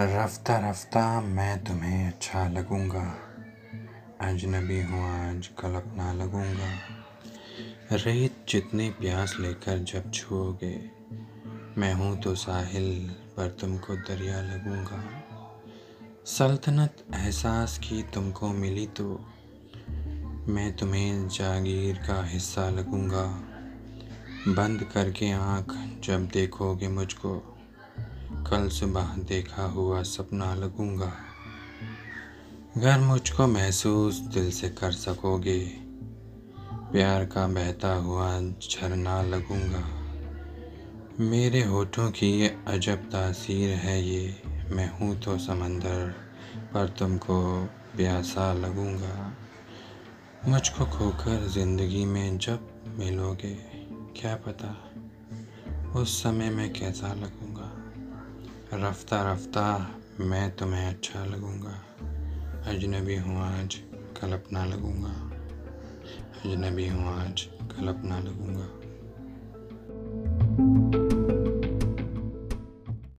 रफ्ता रफ्ता मैं तुम्हें अच्छा लगूंगा, अजनबी हूँ आज कल अपना लगूंगा। रेत जितनी प्यास लेकर जब छुओगे, मैं हूँ तो साहिल पर तुमको दरिया लगूंगा। सल्तनत एहसास की तुमको मिली तो मैं तुम्हें जागीर का हिस्सा लगूंगा। बंद करके आँख जब देखोगे मुझको, कल सुबह देखा हुआ सपना लगूंगा। घर मुझको महसूस दिल से कर सकोगे, प्यार का बहता हुआ झरना लगूंगा। मेरे होठों की ये अजब तासीर है ये, मैं हूँ तो समंदर पर तुमको प्यासा लगूंगा। मुझको खोकर ज़िंदगी में जब मिलोगे, क्या पता उस समय मैं कैसा लगूंगा। रफ्ता रफ्ता मैं तुम्हें अच्छा लगूंगा, अजनबी हूँ आज कल अपना लगूंगा, अजनबी हूँ आज कल अपना लगूंगा।